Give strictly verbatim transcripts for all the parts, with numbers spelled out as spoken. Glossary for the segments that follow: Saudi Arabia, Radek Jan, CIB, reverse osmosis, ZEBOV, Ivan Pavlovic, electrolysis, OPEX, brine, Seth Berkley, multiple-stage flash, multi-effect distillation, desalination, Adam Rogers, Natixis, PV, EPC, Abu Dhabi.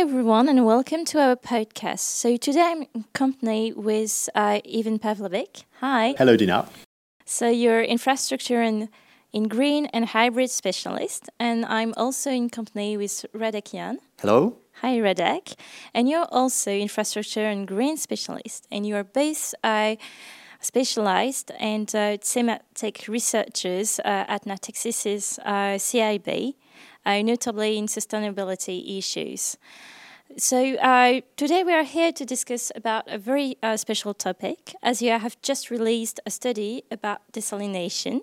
Hi everyone and welcome to our podcast. So today I'm in company with uh, Ivan Pavlovic. Hi. Hello Dina. So you're infrastructure and in green and hybrid specialist, and I'm also in company with Radek Jan. Hello. Hi Radek. And you're also infrastructure and green specialist, and you are both uh, specialized and uh, thematic researchers uh, at Natixis' uh, C I B. Uh, notably in sustainability issues. So uh, today we are here to discuss about a very uh, special topic, as you have just released a study about desalination.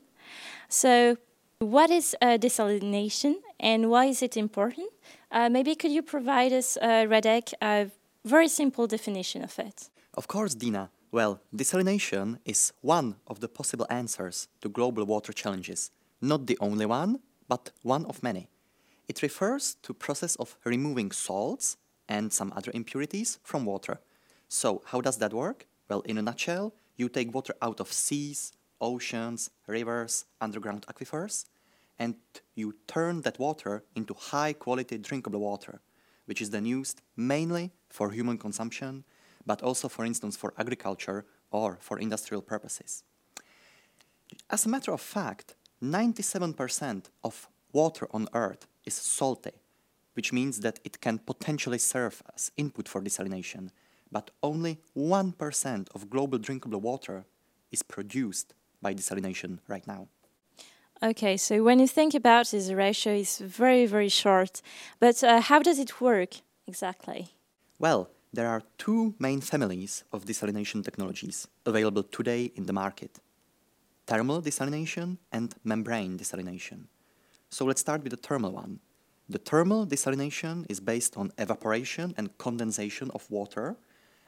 So what is uh, desalination and why is it important? Uh, maybe could you provide us, uh, Radek, a very simple definition of it? Of course, Dina. Well, desalination is one of the possible answers to global water challenges. Not the only one, but one of many. It refers to the process of removing salts and some other impurities from water. So how does that work? Well, in a nutshell, you take water out of seas, oceans, rivers, underground aquifers, and you turn that water into high-quality drinkable water, which is then used mainly for human consumption, but also, for instance, for agriculture or for industrial purposes. As a matter of fact, ninety-seven percent of water on Earth is salty, which means that it can potentially serve as input for desalination, but only one percent of global drinkable water is produced by desalination right now. Okay, so when you think about this, the ratio is very, very short, but uh, how does it work exactly? Well, there are two main families of desalination technologies available today in the market: thermal desalination and membrane desalination. So let's start with the thermal one. The thermal desalination is based on evaporation and condensation of water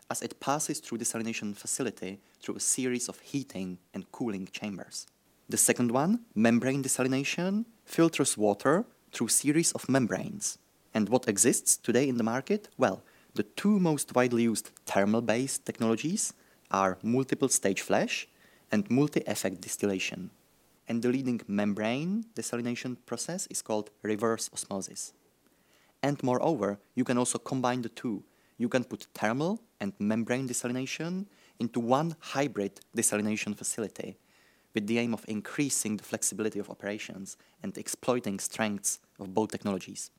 as it passes through desalination facility through a series of heating and cooling chambers. The second one, membrane desalination, filters water through series of membranes. And what exists today in the market? Well, the two most widely used thermal-based technologies are multiple-stage flash and multi-effect distillation. And the leading membrane desalination process is called reverse osmosis. And moreover, you can also combine the two. You can put thermal and membrane desalination into one hybrid desalination facility with the aim of increasing the flexibility of operations and exploiting strengths of both technologies.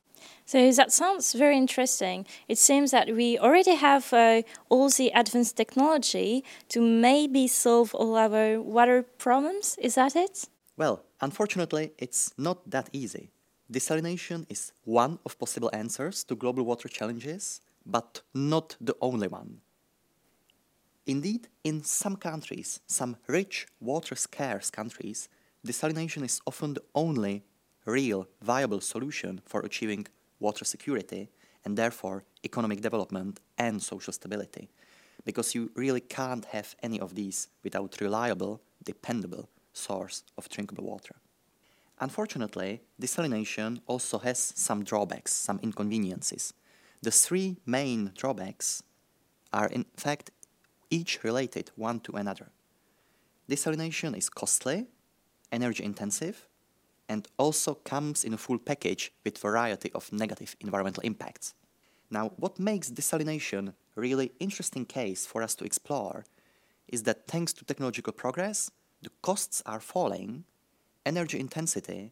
So that sounds very interesting. It seems that we already have uh, all the advanced technology to maybe solve all our water problems. Is that it? Well, unfortunately, it's not that easy. Desalination is one of possible answers to global water challenges, but not the only one. Indeed, in some countries, some rich, water-scarce countries, desalination is often the only real viable solution for achieving water security and therefore economic development and social stability, because you really can't have any of these without reliable, dependable source of drinkable water. Unfortunately, desalination also has some drawbacks, some inconveniences. The three main drawbacks are in fact each related one to another. Desalination is costly, energy intensive, and also comes in a full package with variety of negative environmental impacts. Now, what makes desalination really interesting case for us to explore is that thanks to technological progress, the costs are falling, energy intensity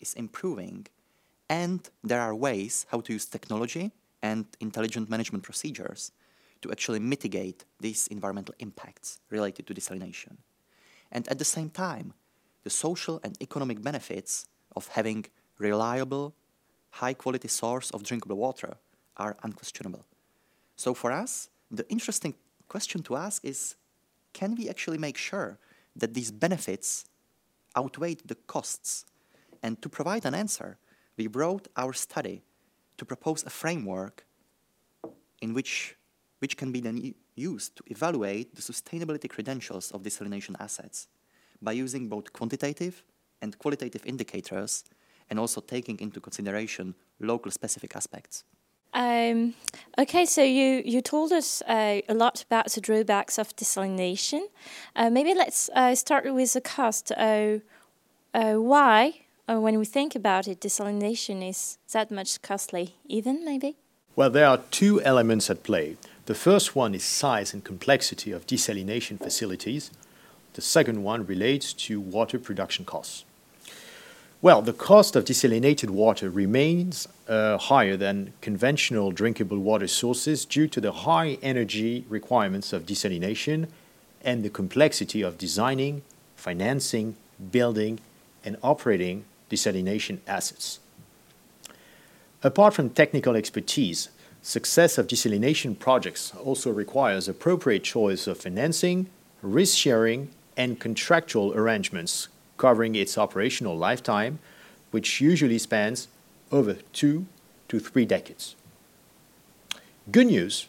is improving, and there are ways how to use technology and intelligent management procedures to actually mitigate these environmental impacts related to desalination. And at the same time, the social and economic benefits of having reliable, high-quality source of drinkable water are unquestionable. So for us, the interesting question to ask is, can we actually make sure that these benefits outweigh the costs? And to provide an answer, we brought our study to propose a framework in which, which can be then used to evaluate the sustainability credentials of desalination assets, by using both quantitative and qualitative indicators and also taking into consideration local specific aspects. Um, okay, so you, you told us uh, a lot about the drawbacks of desalination. Uh, maybe let's uh, start with the cost. Uh, uh, why, uh, when we think about it, desalination is that much costly, even maybe? Well, there are two elements at play. The first one is size and complexity of desalination facilities. The second one relates to water production costs. Well, the cost of desalinated water remains uh, higher than conventional drinkable water sources due to the high energy requirements of desalination and the complexity of designing, financing, building, and operating desalination assets. Apart from technical expertise, success of desalination projects also requires appropriate choice of financing, risk sharing, and contractual arrangements covering its operational lifetime, which usually spans over two to three decades. Good news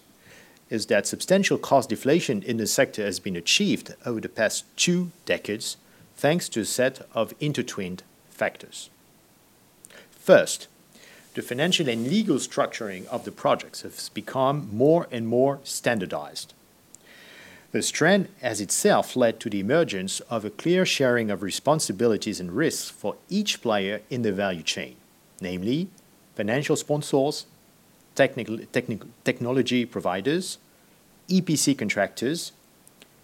is that substantial cost deflation in the sector has been achieved over the past two decades, thanks to a set of intertwined factors. First, the financial and legal structuring of the projects has become more and more standardized. This trend has itself led to the emergence of a clear sharing of responsibilities and risks for each player in the value chain, namely financial sponsors, technical, technical, technology providers, E P C contractors,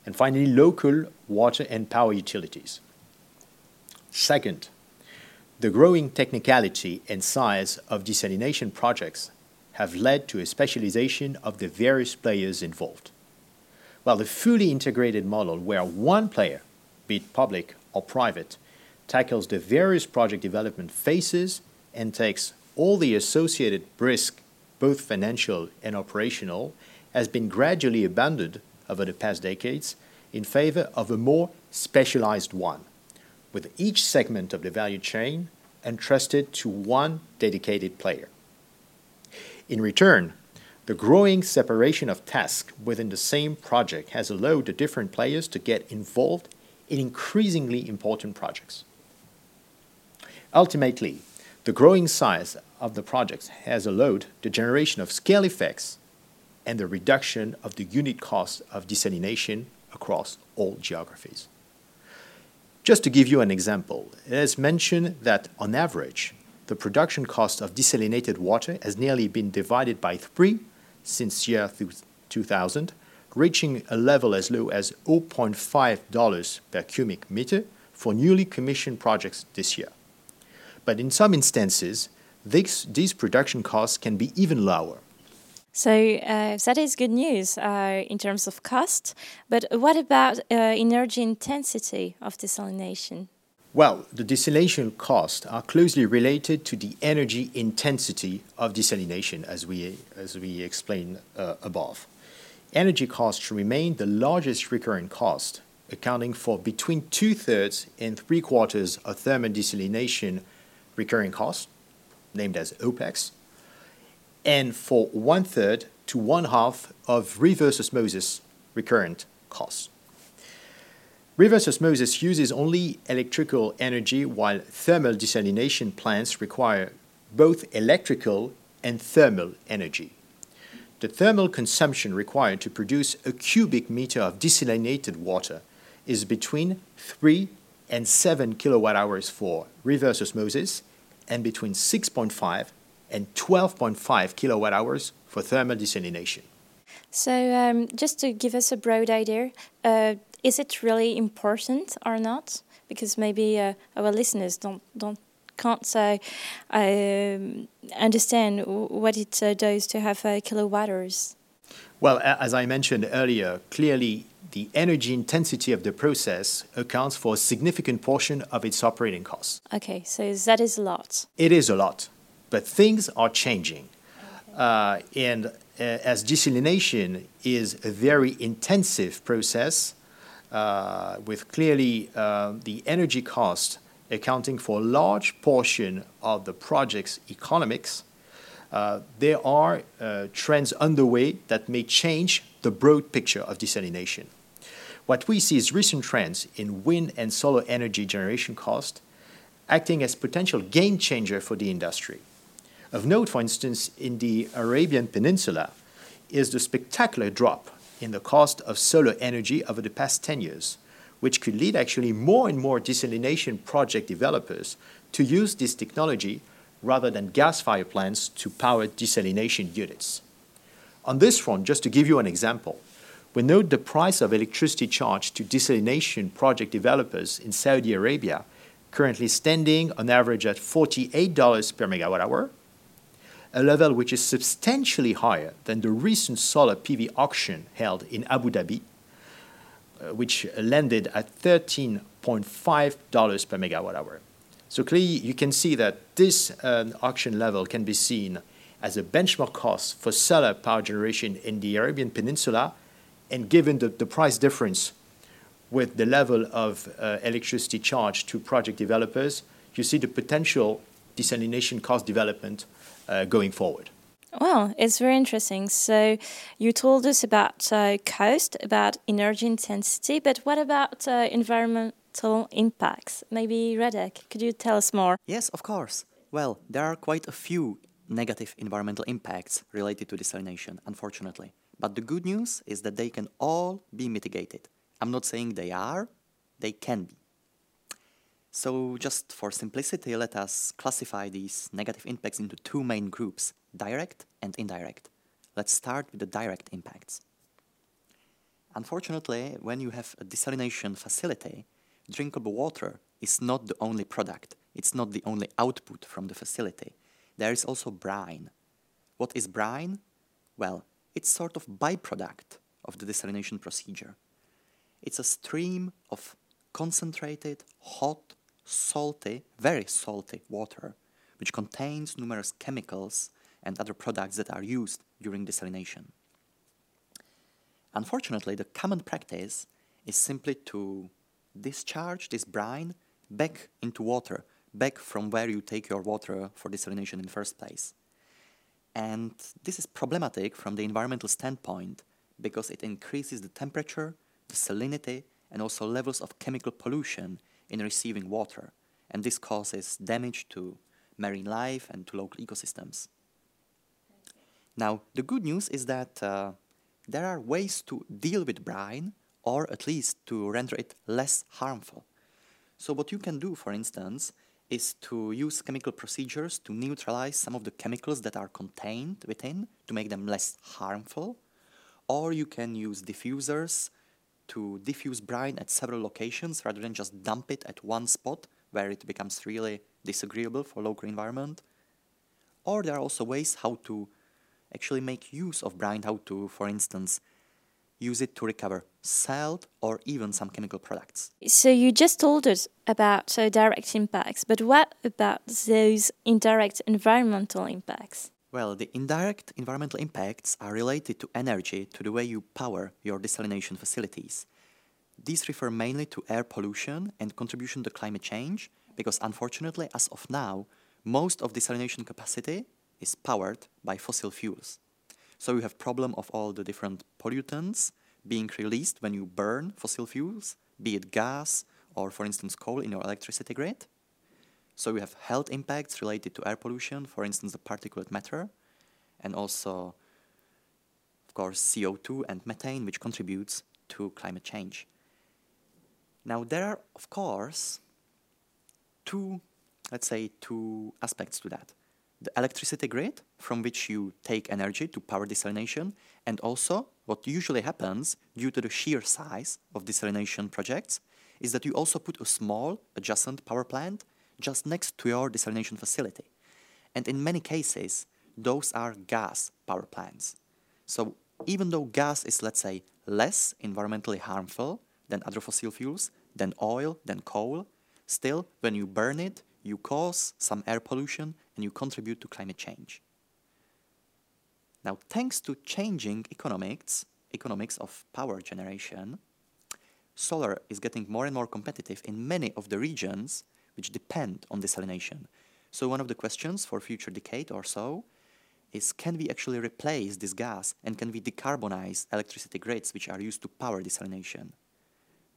and finally local water and power utilities. Second, the growing technicality and size of desalination projects have led to a specialization of the various players involved. While the fully integrated model where one player, be it public or private, tackles the various project development phases and takes all the associated risk, both financial and operational, has been gradually abandoned over the past decades in favor of a more specialized one, with each segment of the value chain entrusted to one dedicated player. In return, the growing separation of tasks within the same project has allowed the different players to get involved in increasingly important projects. Ultimately, the growing size of the projects has allowed the generation of scale effects and the reduction of the unit cost of desalination across all geographies. Just to give you an example, it is mentioned that on average, the production cost of desalinated water has nearly been divided by three since year two thousand, reaching a level as low as zero point five dollars per cubic meter for newly commissioned projects this year. But in some instances, these, these production costs can be even lower. So uh, that is good news uh, in terms of cost, but what about uh, energy intensity of desalination? Well, the desalination costs are closely related to the energy intensity of desalination, as we, as we explained uh, above. Energy costs remain the largest recurrent cost, accounting for between two-thirds and three-quarters of thermal desalination recurring costs, named as OPEX, and for one-third to one-half of reverse osmosis recurrent costs. Reverse osmosis uses only electrical energy, while thermal desalination plants require both electrical and thermal energy. The thermal consumption required to produce a cubic meter of desalinated water is between three and seven kilowatt hours for reverse osmosis and between six point five and twelve point five kilowatt hours for thermal desalination. So um, just to give us a broad idea, uh, is it really important or not? Because maybe uh, our listeners don't don't can't uh, uh, understand what it uh, does to have uh, kilowatt hours. Well, as I mentioned earlier, clearly the energy intensity of the process accounts for a significant portion of its operating costs. Okay, so that is a lot. It is a lot, but things are changing, okay. uh, and uh, as desalination is a very intensive process, Uh, with clearly uh, the energy cost accounting for a large portion of the project's economics, uh, there are uh, trends underway that may change the broad picture of desalination. What we see is recent trends in wind and solar energy generation cost acting as potential game changer for the industry. Of note, for instance, in the Arabian Peninsula is the spectacular drop in the cost of solar energy over the past ten years, which could lead actually more and more desalination project developers to use this technology rather than gas-fired plants to power desalination units. On this front, just to give you an example, we note the price of electricity charged to desalination project developers in Saudi Arabia currently standing on average at forty-eight dollars per megawatt hour, a level which is substantially higher than the recent solar P V auction held in Abu Dhabi, which landed at thirteen point five dollars per megawatt hour. So clearly, you can see that this uh, auction level can be seen as a benchmark cost for solar power generation in the Arabian Peninsula, and given the, the price difference with the level of uh, electricity charged to project developers, you see the potential desalination cost development uh, going forward. Wow, it's very interesting. So you told us about uh, cost, about energy intensity, but what about uh, environmental impacts? Maybe Radek, could you tell us more? Yes, of course. Well, there are quite a few negative environmental impacts related to desalination, unfortunately. But the good news is that they can all be mitigated. I'm not saying they are, they can be. So just for simplicity, let us classify these negative impacts into two main groups, direct and indirect. Let's start with the direct impacts. Unfortunately, when you have a desalination facility, drinkable water is not the only product. It's not the only output from the facility. There is also brine. What is brine? Well, it's sort of byproduct of the desalination procedure. It's a stream of concentrated, hot, salty, very salty water, which contains numerous chemicals and other products that are used during desalination. Unfortunately, the common practice is simply to discharge this brine back into water, back from where you take your water for desalination in the first place. And this is problematic from the environmental standpoint because it increases the temperature, the salinity, and also levels of chemical pollution in receiving water. And this causes damage to marine life and to local ecosystems. Now, the good news is that uh, there are ways to deal with brine, or at least to render it less harmful. So what you can do, for instance, is to use chemical procedures to neutralize some of the chemicals that are contained within to make them less harmful, or you can use diffusers to diffuse brine at several locations rather than just dump it at one spot where it becomes really disagreeable for local environment. Or there are also ways how to actually make use of brine, how to, for instance, use it to recover salt or even some chemical products. So you just told us about uh, direct impacts, but what about those indirect environmental impacts? Well, the indirect environmental impacts are related to energy, to the way you power your desalination facilities. These refer mainly to air pollution and contribution to climate change, because unfortunately, as of now, most of desalination capacity is powered by fossil fuels. So you have problem of all the different pollutants being released when you burn fossil fuels, be it gas or, for instance, coal in your electricity grid. So you have health impacts related to air pollution, for instance, the particulate matter, and also, of course, C O two and methane, which contributes to climate change. Now, there are, of course, two, let's say, two aspects to that. The electricity grid, from which you take energy to power desalination, and also what usually happens due to the sheer size of desalination projects is that you also put a small adjacent power plant just next to your desalination facility. And in many cases, those are gas power plants. So even though gas is, let's say, less environmentally harmful than other fossil fuels, than oil, than coal, still, when you burn it, you cause some air pollution and you contribute to climate change. Now, thanks to changing economics, economics of power generation, solar is getting more and more competitive in many of the regions which depend on desalination. So one of the questions for future decade or so is, can we actually replace this gas and can we decarbonize electricity grids which are used to power desalination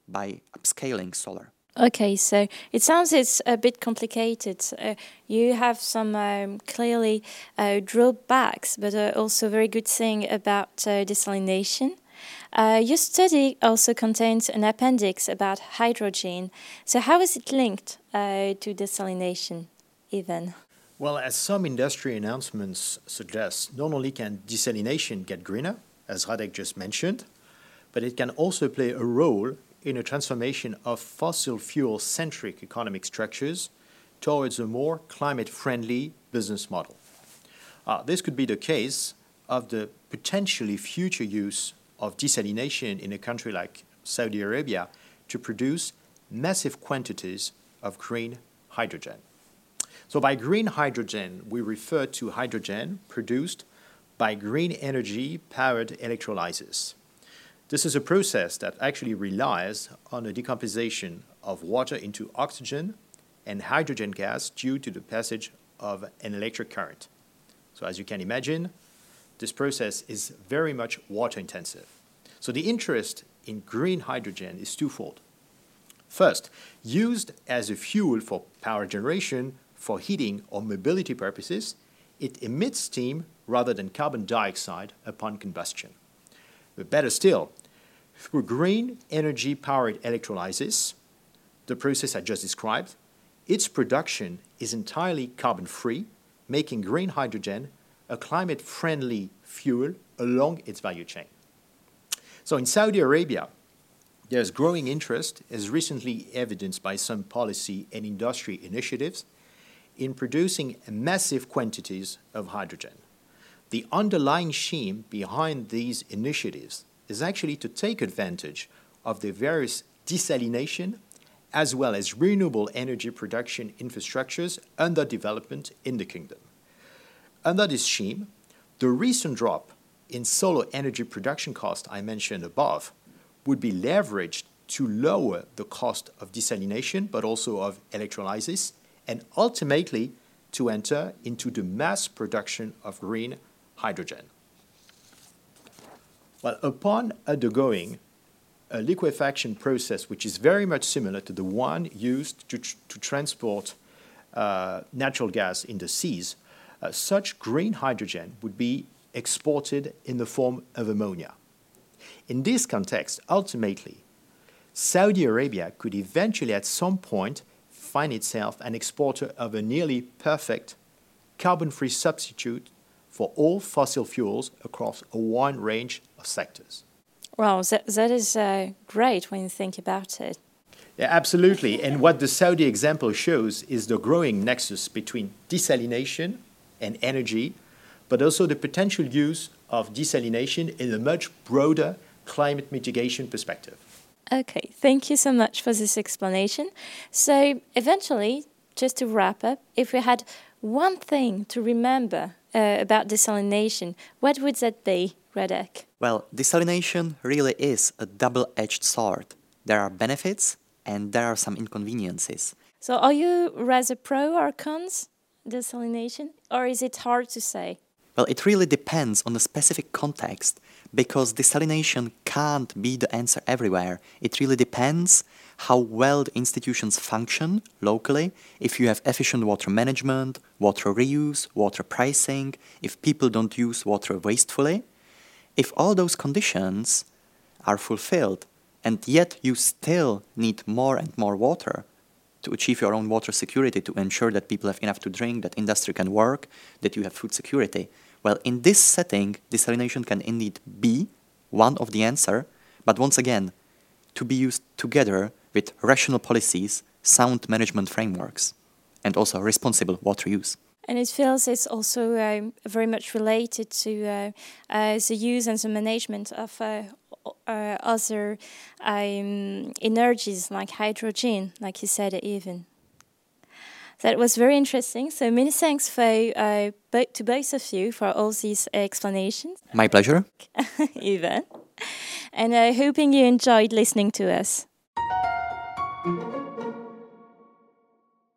by upscaling solar? Okay, so it sounds it's a bit complicated. Uh, you have some um, clearly uh, drawbacks, but uh, also very good thing about uh, desalination. Uh, your study also contains an appendix about hydrogen. So how is it linked uh, to desalination, Ivan? Well, as some industry announcements suggest, not only can desalination get greener, as Radek just mentioned, but it can also play a role in a transformation of fossil fuel-centric economic structures towards a more climate-friendly business model. Uh, this could be the case of the potentially future use of desalination in a country like Saudi Arabia to produce massive quantities of green hydrogen. So by green hydrogen, we refer to hydrogen produced by green energy-powered electrolysis. This is a process that actually relies on the decomposition of water into oxygen and hydrogen gas due to the passage of an electric current. So as you can imagine, this process is very much water intensive. So the interest in green hydrogen is twofold. First, used as a fuel for power generation for heating or mobility purposes, it emits steam rather than carbon dioxide upon combustion. But better still, through green energy-powered electrolysis, the process I just described, its production is entirely carbon-free, making green hydrogen a climate-friendly fuel along its value chain. So in Saudi Arabia, there's growing interest, as recently evidenced by some policy and industry initiatives, in producing massive quantities of hydrogen. The underlying theme behind these initiatives is actually to take advantage of the various desalination as well as renewable energy production infrastructures under development in the kingdom. Under this scheme, the recent drop in solar energy production cost I mentioned above would be leveraged to lower the cost of desalination, but also of electrolysis, and ultimately to enter into the mass production of green hydrogen. Well, upon undergoing a liquefaction process which is very much similar to the one used to, tr to transport uh, natural gas in the seas, uh, such green hydrogen would be exported in the form of ammonia. In this context, ultimately, Saudi Arabia could eventually at some point find itself an exporter of a nearly perfect carbon-free substitute for all fossil fuels across a wide range of sectors. Wow, that, that is uh, great when you think about it. Yeah, absolutely. And what the Saudi example shows is the growing nexus between desalination and energy, but also the potential use of desalination in a much broader climate mitigation perspective. Okay, thank you so much for this explanation. So eventually, just to wrap up, if we had one thing to remember uh, about desalination, what would that be, Radek? Well, desalination really is a double-edged sword. There are benefits and there are some inconveniences. So are you rather pro or cons desalination, or is it hard to say? Well, it really depends on the specific context, because desalination can't be the answer everywhere. It really depends how well the institutions function locally, if you have efficient water management, water reuse, water pricing, if people don't use water wastefully. If all those conditions are fulfilled, and yet you still need more and more water to achieve your own water security, to ensure that people have enough to drink, that industry can work, that you have food security. Well, in this setting, desalination can indeed be one of the answer, but once again, to be used together with rational policies, sound management frameworks, and also responsible water use. And it feels it's also um, very much related to uh, uh, the use and the management of uh, Uh, other um, energies like hydrogen, like he said, even. That was very interesting. So many thanks for uh, bo to both of you for all these explanations. My pleasure. Ivan. And uh, hoping you enjoyed listening to us.